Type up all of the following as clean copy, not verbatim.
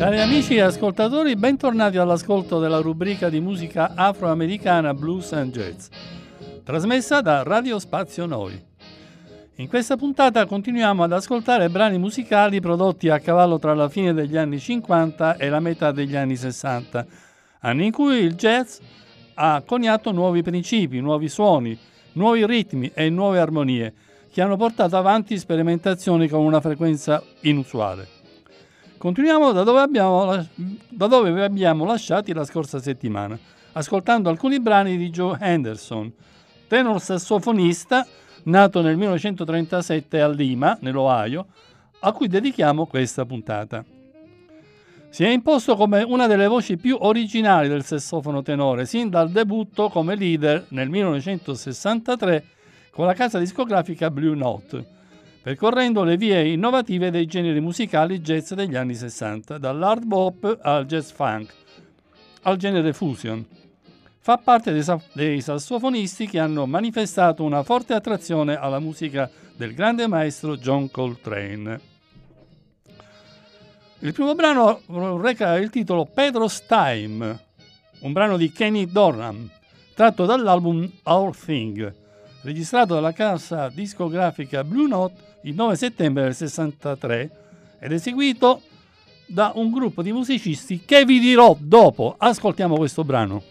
Cari amici e ascoltatori, bentornati all'ascolto della rubrica di musica afroamericana Blues and Jazz, trasmessa da Radiospazio Noi. In questa puntata continuiamo ad ascoltare brani musicali prodotti a cavallo tra la fine degli anni 50 e la metà degli anni 60, anni in cui il jazz ha coniato nuovi principi, nuovi suoni, nuovi ritmi e nuove armonie, che hanno portato avanti sperimentazioni con una frequenza inusuale. Continuiamo da dove vi abbiamo lasciati la scorsa settimana, ascoltando alcuni brani di Joe Henderson, tenor sassofonista nato nel 1937 a Lima, nell'Ohio, a cui dedichiamo questa puntata. Si è imposto come una delle voci più originali del sassofono tenore, sin dal debutto come leader nel 1963 con la casa discografica Blue Note, percorrendo le vie innovative dei generi musicali jazz degli anni 60, dall'hard bop al jazz funk, al genere fusion. Fa parte dei sassofonisti che hanno manifestato una forte attrazione alla musica del grande maestro John Coltrane. Il primo brano reca il titolo Pedro's Time, un brano di Kenny Dorham, tratto dall'album Our Thing, registrato dalla casa discografica Blue Note il 9 settembre del 63 ed eseguito da un gruppo di musicisti che vi dirò dopo. Ascoltiamo questo brano.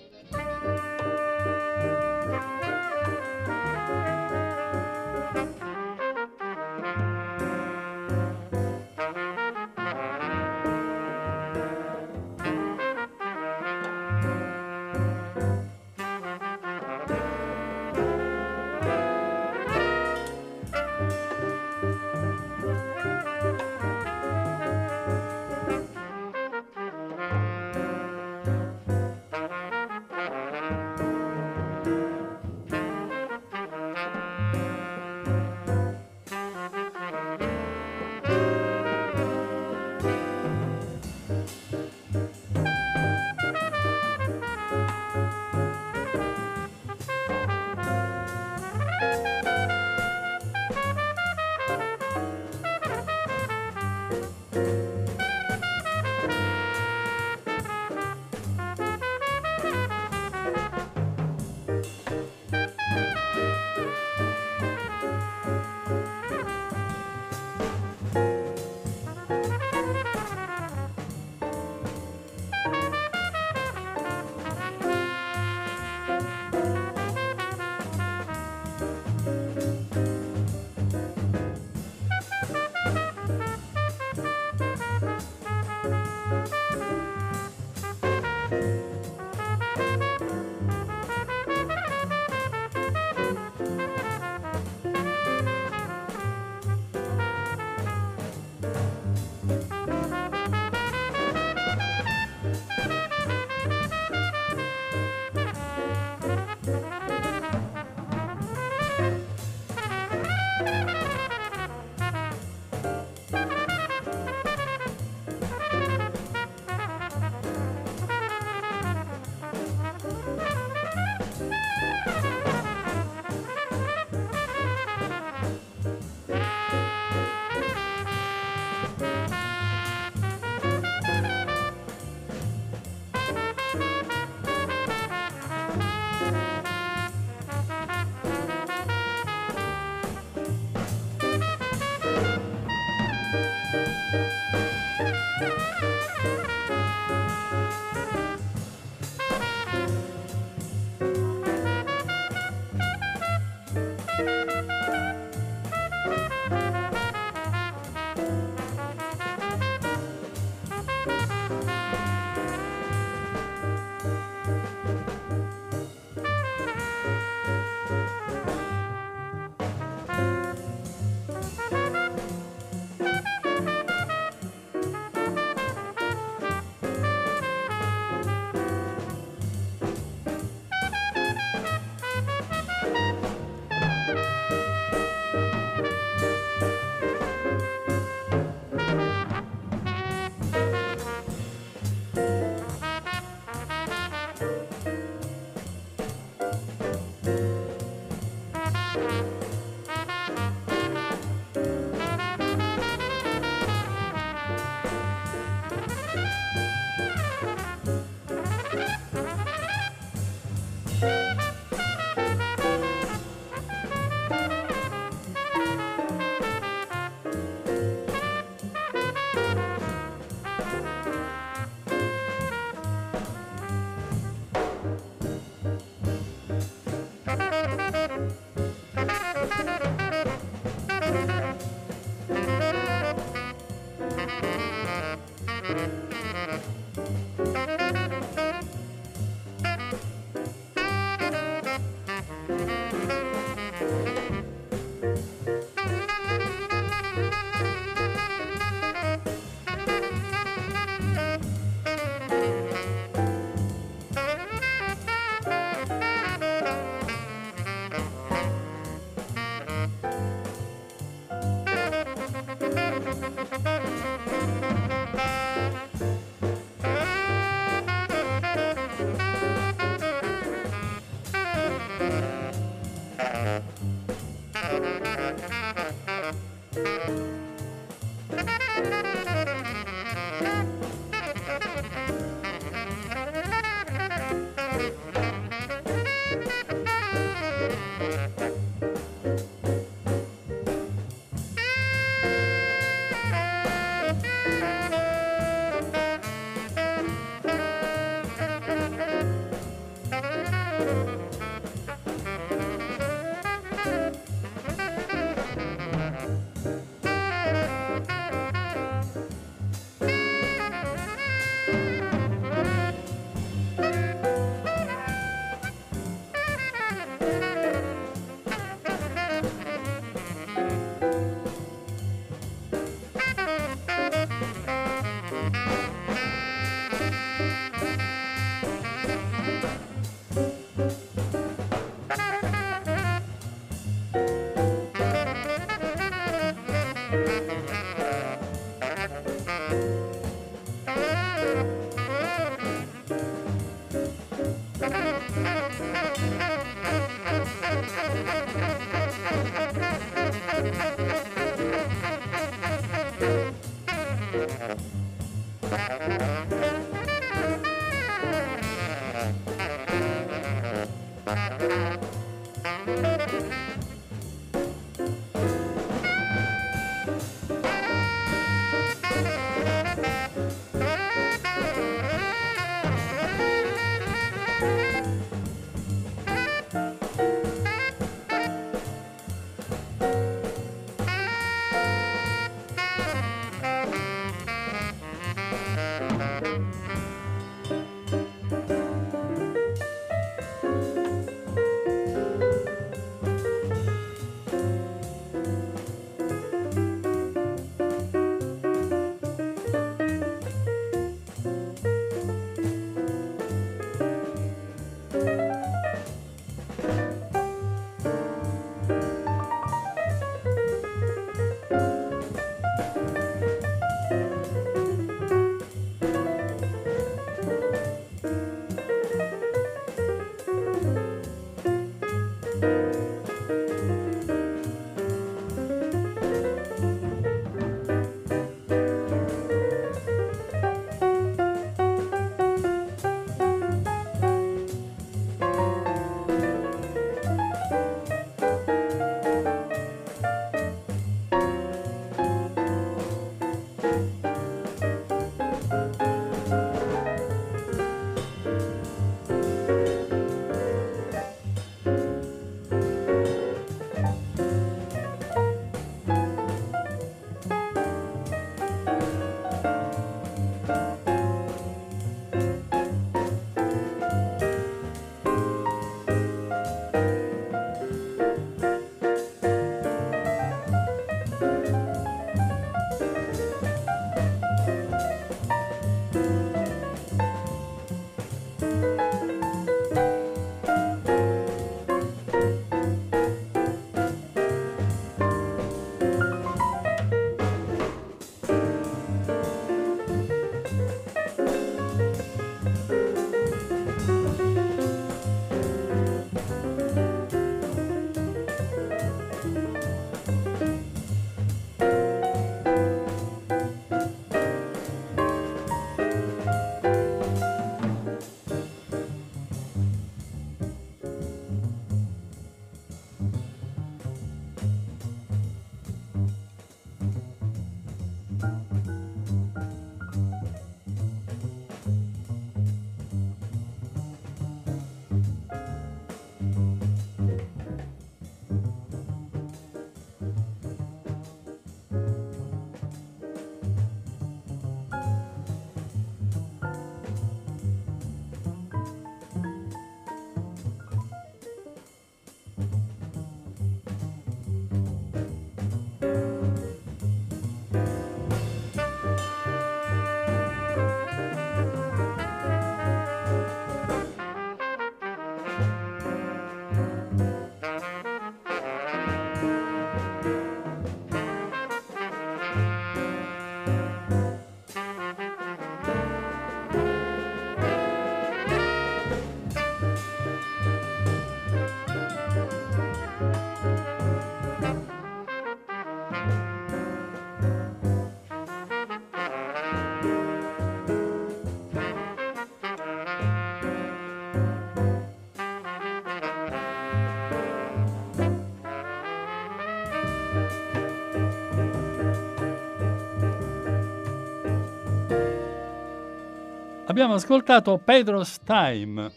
Abbiamo ascoltato Pedro's Time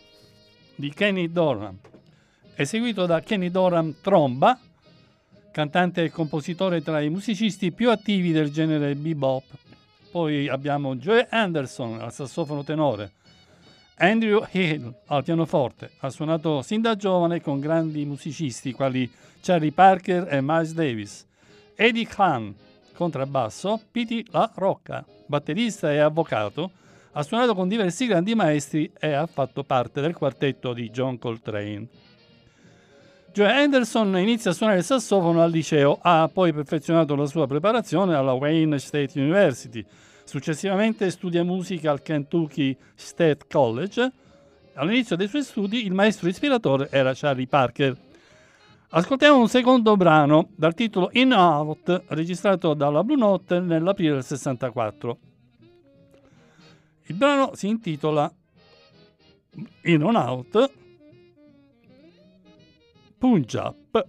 di Kenny Dorham, eseguito da Kenny Dorham tromba, cantante e compositore tra i musicisti più attivi del genere bebop. Poi abbiamo Joe Anderson al sassofono tenore, Andrew Hill al pianoforte, ha suonato sin da giovane con grandi musicisti quali Charlie Parker e Miles Davis, Eddie Khan contrabbasso, Pete La Rocca batterista e avvocato. Ha suonato con diversi grandi maestri e ha fatto parte del quartetto di John Coltrane. Joe Henderson inizia a suonare il sassofono al liceo, ha poi perfezionato la sua preparazione alla Wayne State University. Successivamente studia musica al Kentucky State College. All'inizio dei suoi studi il maestro ispiratore era Charlie Parker. Ascoltiamo un secondo brano dal titolo In 'n Out, registrato dalla Blue Note nell'aprile del 64. Il brano si intitola In 'n Out Punjab.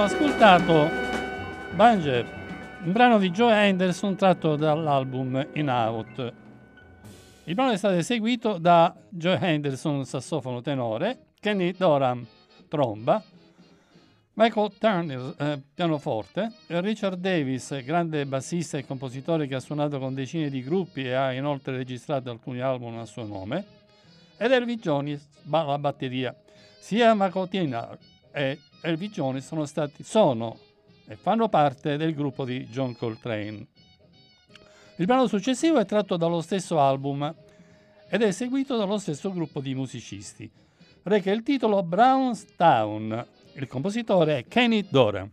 Ascoltato Banger, un brano di Joe Henderson tratto dall'album In 'n Out. Il brano è stato eseguito da Joe Henderson, sassofono tenore, Kenny Dorham, tromba, McCoy Tyner, pianoforte, Richard Davis, grande bassista e compositore che ha suonato con decine di gruppi e ha inoltre registrato alcuni album a suo nome, ed Elvin Jones, la batteria. Sia McCoy Tyner e Elvin Jones sono e fanno parte del gruppo di John Coltrane. Il brano successivo è tratto dallo stesso album ed è eseguito dallo stesso gruppo di musicisti. Reca il titolo Brownstown. Il compositore è Kenny Dorham.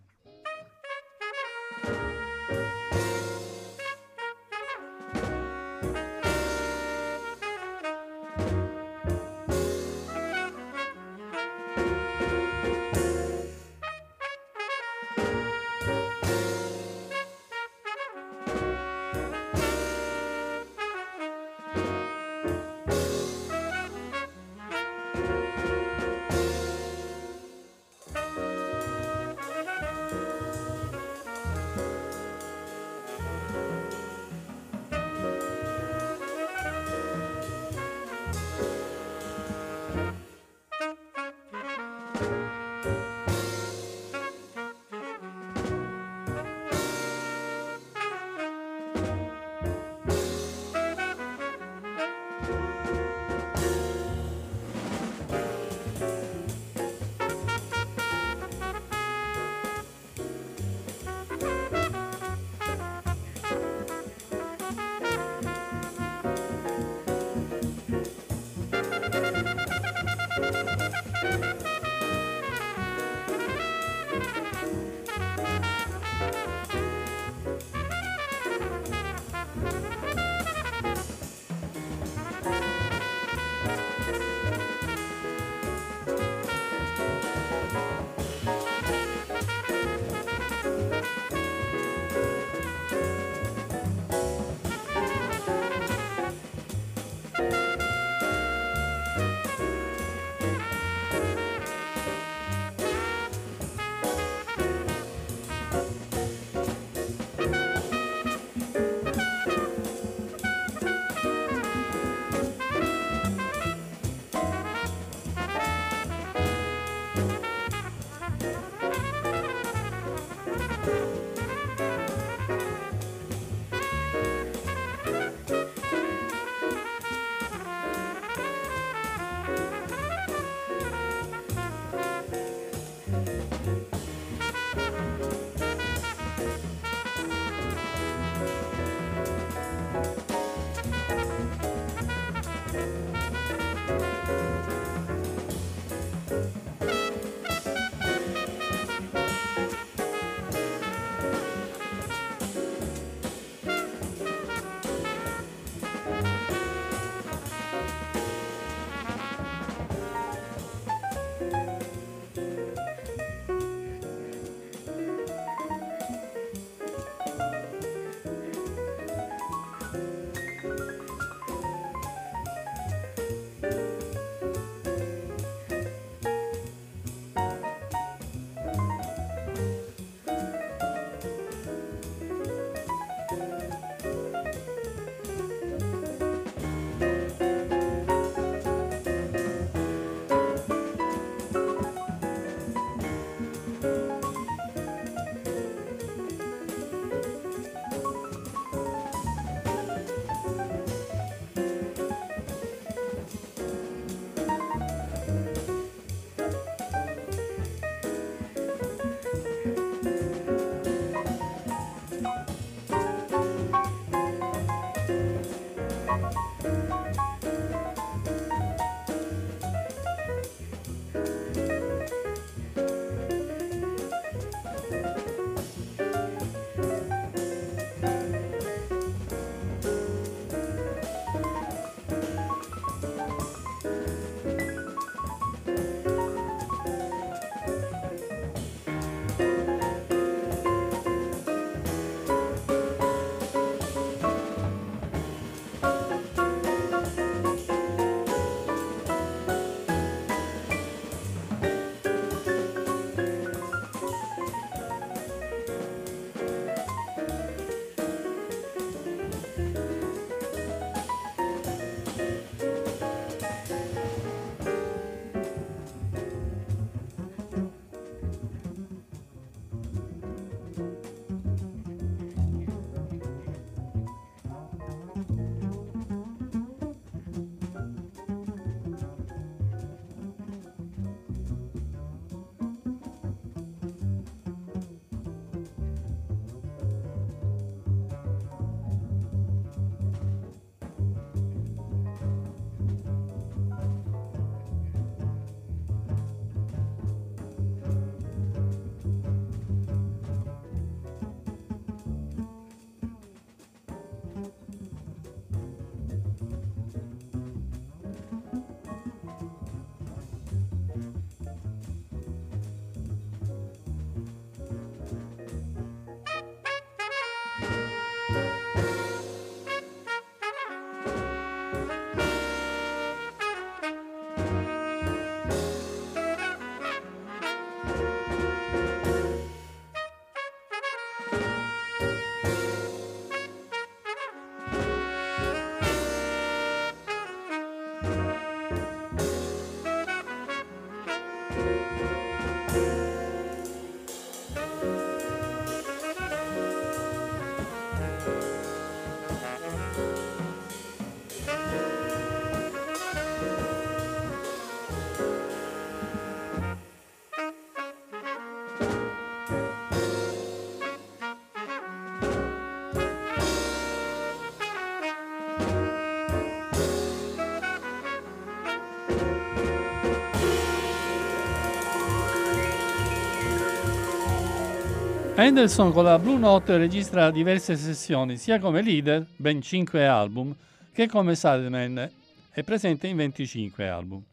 Henderson con la Blue Note registra diverse sessioni, sia come leader, ben 5 album, che come sideman, è presente in 25 album.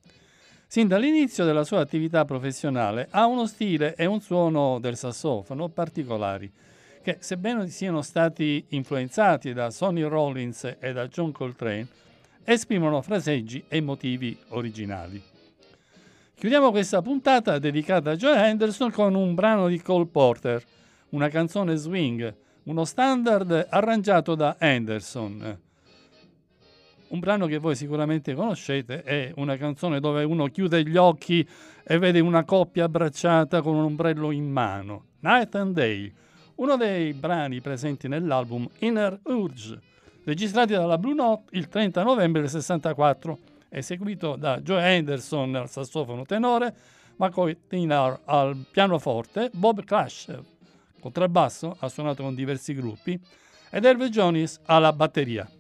Sin dall'inizio della sua attività professionale ha uno stile e un suono del sassofono particolari, che sebbene siano stati influenzati da Sonny Rollins e da John Coltrane, esprimono fraseggi e motivi originali. Chiudiamo questa puntata dedicata a Joe Henderson con un brano di Cole Porter, una canzone swing, uno standard arrangiato da Henderson. Un brano che voi sicuramente conoscete, è una canzone dove uno chiude gli occhi e vede una coppia abbracciata con un ombrello in mano. Night and Day, uno dei brani presenti nell'album Inner Urge, registrati dalla Blue Note il 30 novembre del 64, eseguito da Joe Henderson al sassofono tenore, McCoy Tyner al pianoforte, Bob Cranshaw contrabbasso, ha suonato con diversi gruppi, ed Elvin Jones alla batteria.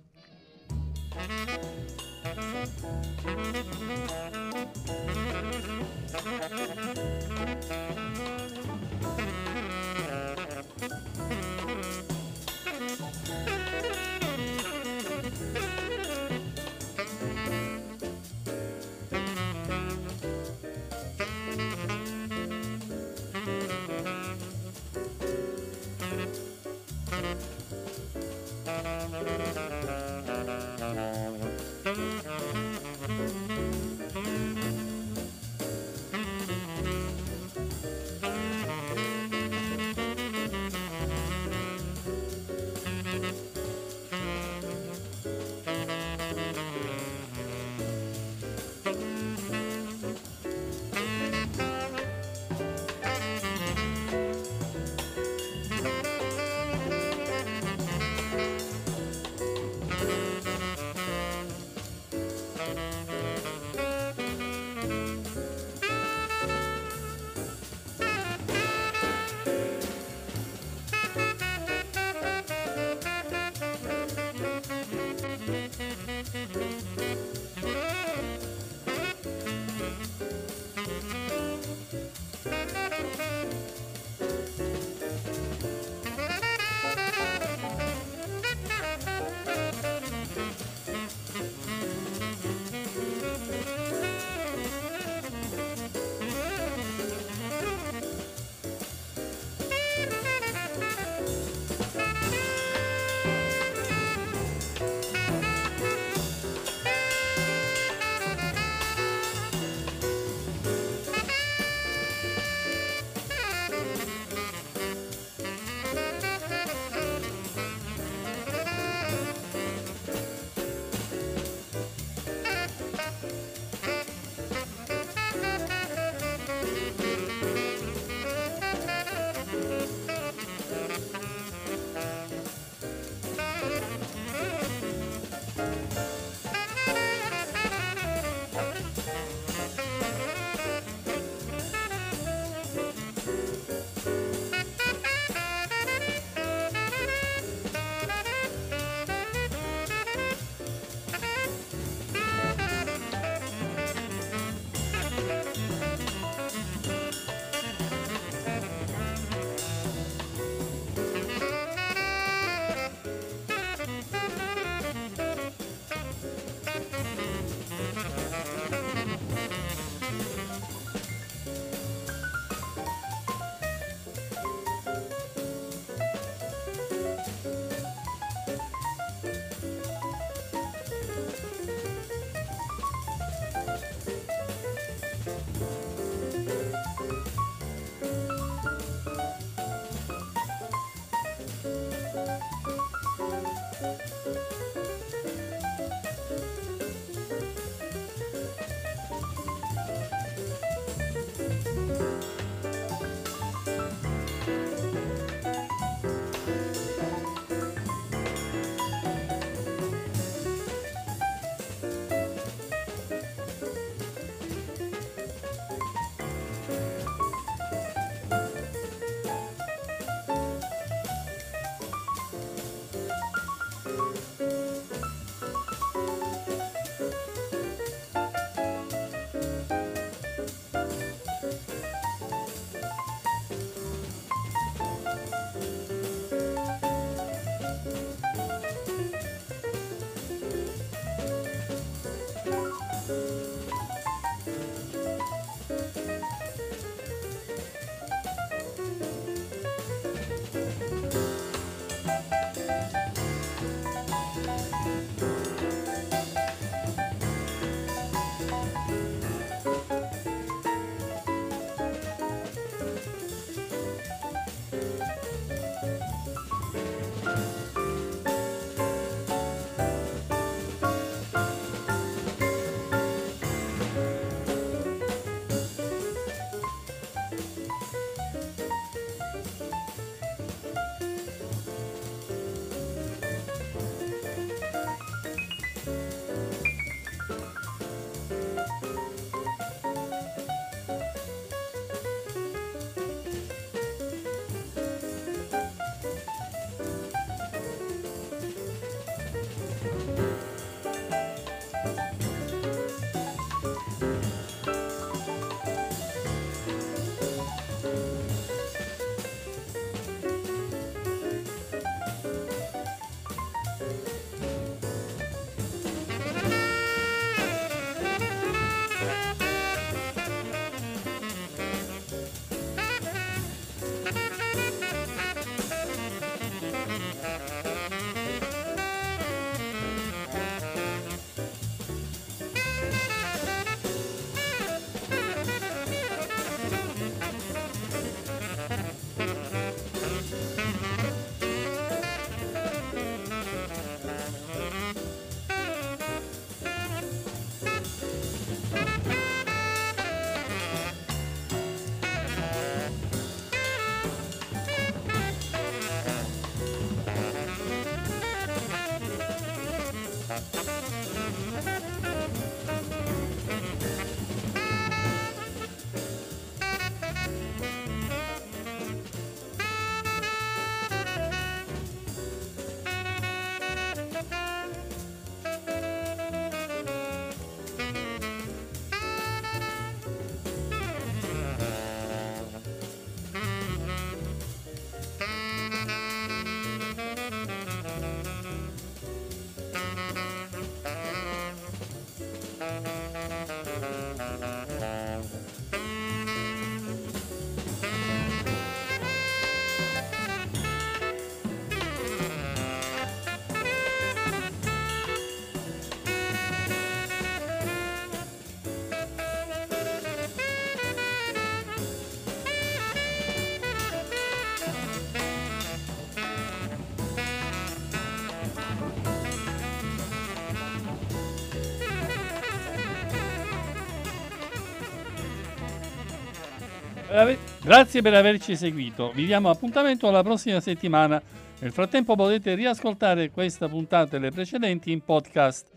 Grazie per averci seguito. Vi diamo appuntamento alla prossima settimana. Nel frattempo potete riascoltare questa puntata e le precedenti in podcast.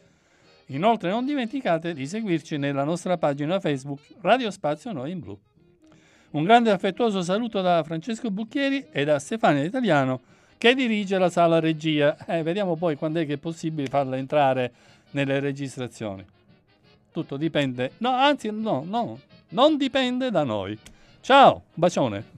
Inoltre non dimenticate di seguirci nella nostra pagina Facebook Radiospazio Noi in Blu. Un grande affettuoso saluto da Francesco Bucchieri e da Stefania Italiano, che dirige la sala regia. Vediamo poi quando è che è possibile farla entrare nelle registrazioni. Tutto dipende... No, anzi, no, non dipende da noi. Ciao, bacione!